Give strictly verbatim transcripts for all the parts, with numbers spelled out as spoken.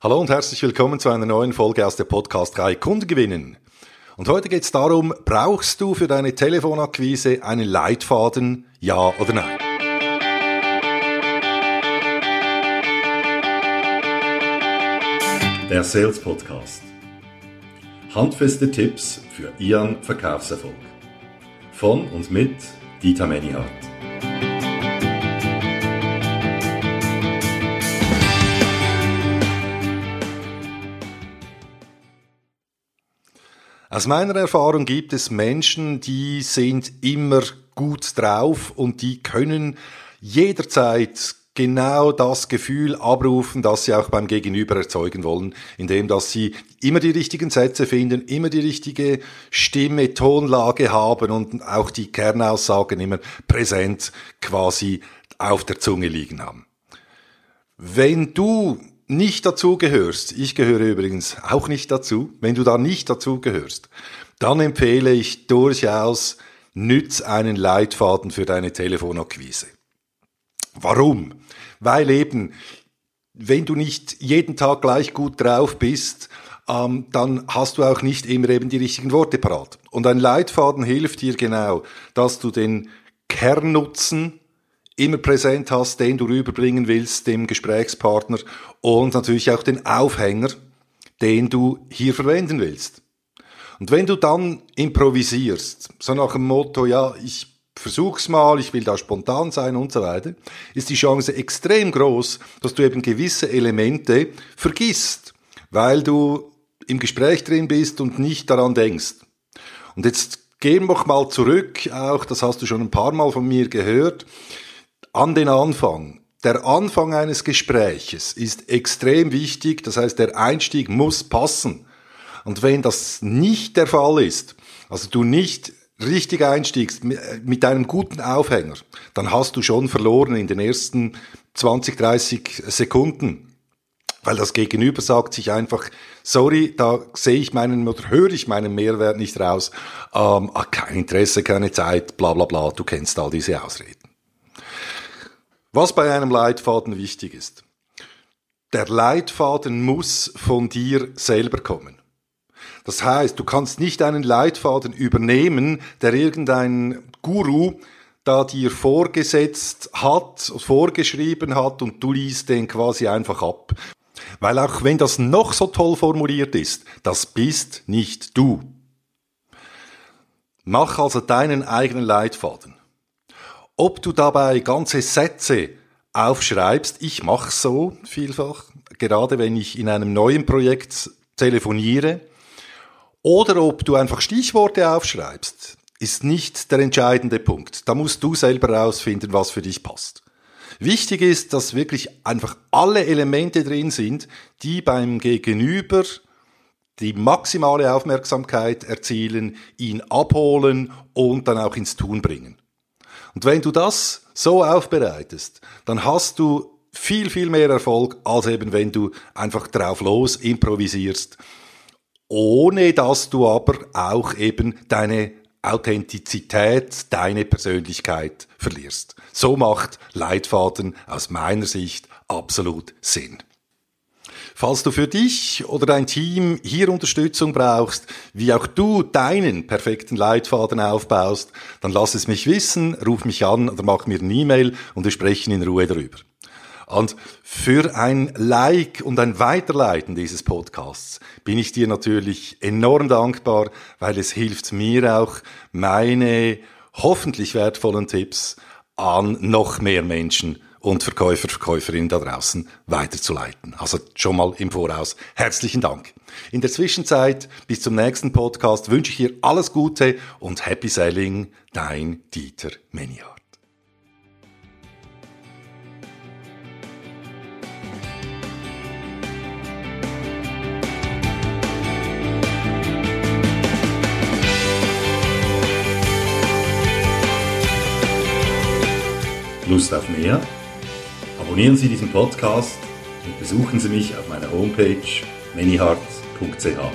Hallo und herzlich willkommen zu einer neuen Folge aus der Podcast-Reihe Kunden gewinnen. Und heute geht es darum, brauchst du für deine Telefonakquise einen Leitfaden, ja oder nein? Der Sales Podcast. Handfeste Tipps für Ihren Verkaufserfolg. Von und mit Dieter Menyhart. Aus meiner Erfahrung gibt es Menschen, die sind immer gut drauf und die können jederzeit genau das Gefühl abrufen, das sie auch beim Gegenüber erzeugen wollen, indem dass sie immer die richtigen Sätze finden, immer die richtige Stimme, Tonlage haben und auch die Kernaussagen immer präsent quasi auf der Zunge liegen haben. Wenn du nicht dazu gehörst, ich gehöre übrigens auch nicht dazu, wenn du da nicht dazu gehörst, dann empfehle ich durchaus, nütz einen Leitfaden für deine Telefonakquise. Warum? Weil eben, wenn du nicht jeden Tag gleich gut drauf bist, ähm, dann hast du auch nicht immer eben die richtigen Worte parat. Und ein Leitfaden hilft dir genau, dass du den Kernnutzen immer präsent hast, den du rüberbringen willst dem Gesprächspartner und natürlich auch den Aufhänger, den du hier verwenden willst. Und wenn du dann improvisierst, so nach dem Motto, ja, ich versuch's mal, ich will da spontan sein und so weiter, ist die Chance extrem groß, dass du eben gewisse Elemente vergisst, weil du im Gespräch drin bist und nicht daran denkst. Und jetzt gehen wir mal zurück, auch das hast du schon ein paar Mal von mir gehört, an den Anfang. Der Anfang eines Gespräches ist extrem wichtig, das heißt, der Einstieg muss passen. Und wenn das nicht der Fall ist, also du nicht richtig einstiegst mit einem guten Aufhänger, dann hast du schon verloren in den ersten zwanzig, dreißig Sekunden, weil das Gegenüber sagt sich einfach, sorry, da sehe ich meinen oder höre ich meinen Mehrwert nicht raus, ähm, kein Interesse, keine Zeit, bla bla bla, du kennst all diese Ausreden. Was bei einem Leitfaden wichtig ist, der Leitfaden muss von dir selber kommen. Das heißt, du kannst nicht einen Leitfaden übernehmen, der irgendein Guru da dir vorgesetzt hat, vorgeschrieben hat und du liest den quasi einfach ab. Weil auch wenn das noch so toll formuliert ist, das bist nicht du. Mach also deinen eigenen Leitfaden. Ob du dabei ganze Sätze aufschreibst, ich mache so vielfach, gerade wenn ich in einem neuen Projekt telefoniere, oder ob du einfach Stichworte aufschreibst, ist nicht der entscheidende Punkt. Da musst du selber herausfinden, was für dich passt. Wichtig ist, dass wirklich einfach alle Elemente drin sind, die beim Gegenüber die maximale Aufmerksamkeit erzielen, ihn abholen und dann auch ins Tun bringen. Und wenn du das so aufbereitest, dann hast du viel, viel mehr Erfolg, als eben wenn du einfach drauf los improvisierst. Ohne dass du aber auch eben deine Authentizität, deine Persönlichkeit verlierst. So macht Leitfaden aus meiner Sicht absolut Sinn. Falls du für dich oder dein Team hier Unterstützung brauchst, wie auch du deinen perfekten Leitfaden aufbaust, dann lass es mich wissen, ruf mich an oder mach mir eine E-Mail und wir sprechen in Ruhe darüber. Und für ein Like und ein Weiterleiten dieses Podcasts bin ich dir natürlich enorm dankbar, weil es hilft mir auch, meine hoffentlich wertvollen Tipps an noch mehr Menschen und Verkäufer, Verkäuferinnen da draußen weiterzuleiten. Also schon mal im Voraus herzlichen Dank. In der Zwischenzeit bis zum nächsten Podcast wünsche ich dir alles Gute und Happy Selling, dein Dieter Menyhart. Lust auf mehr? Abonnieren Sie diesen Podcast und besuchen Sie mich auf meiner Homepage menyhart punkt c h.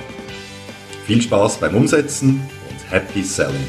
Viel Spaß beim Umsetzen und Happy Selling!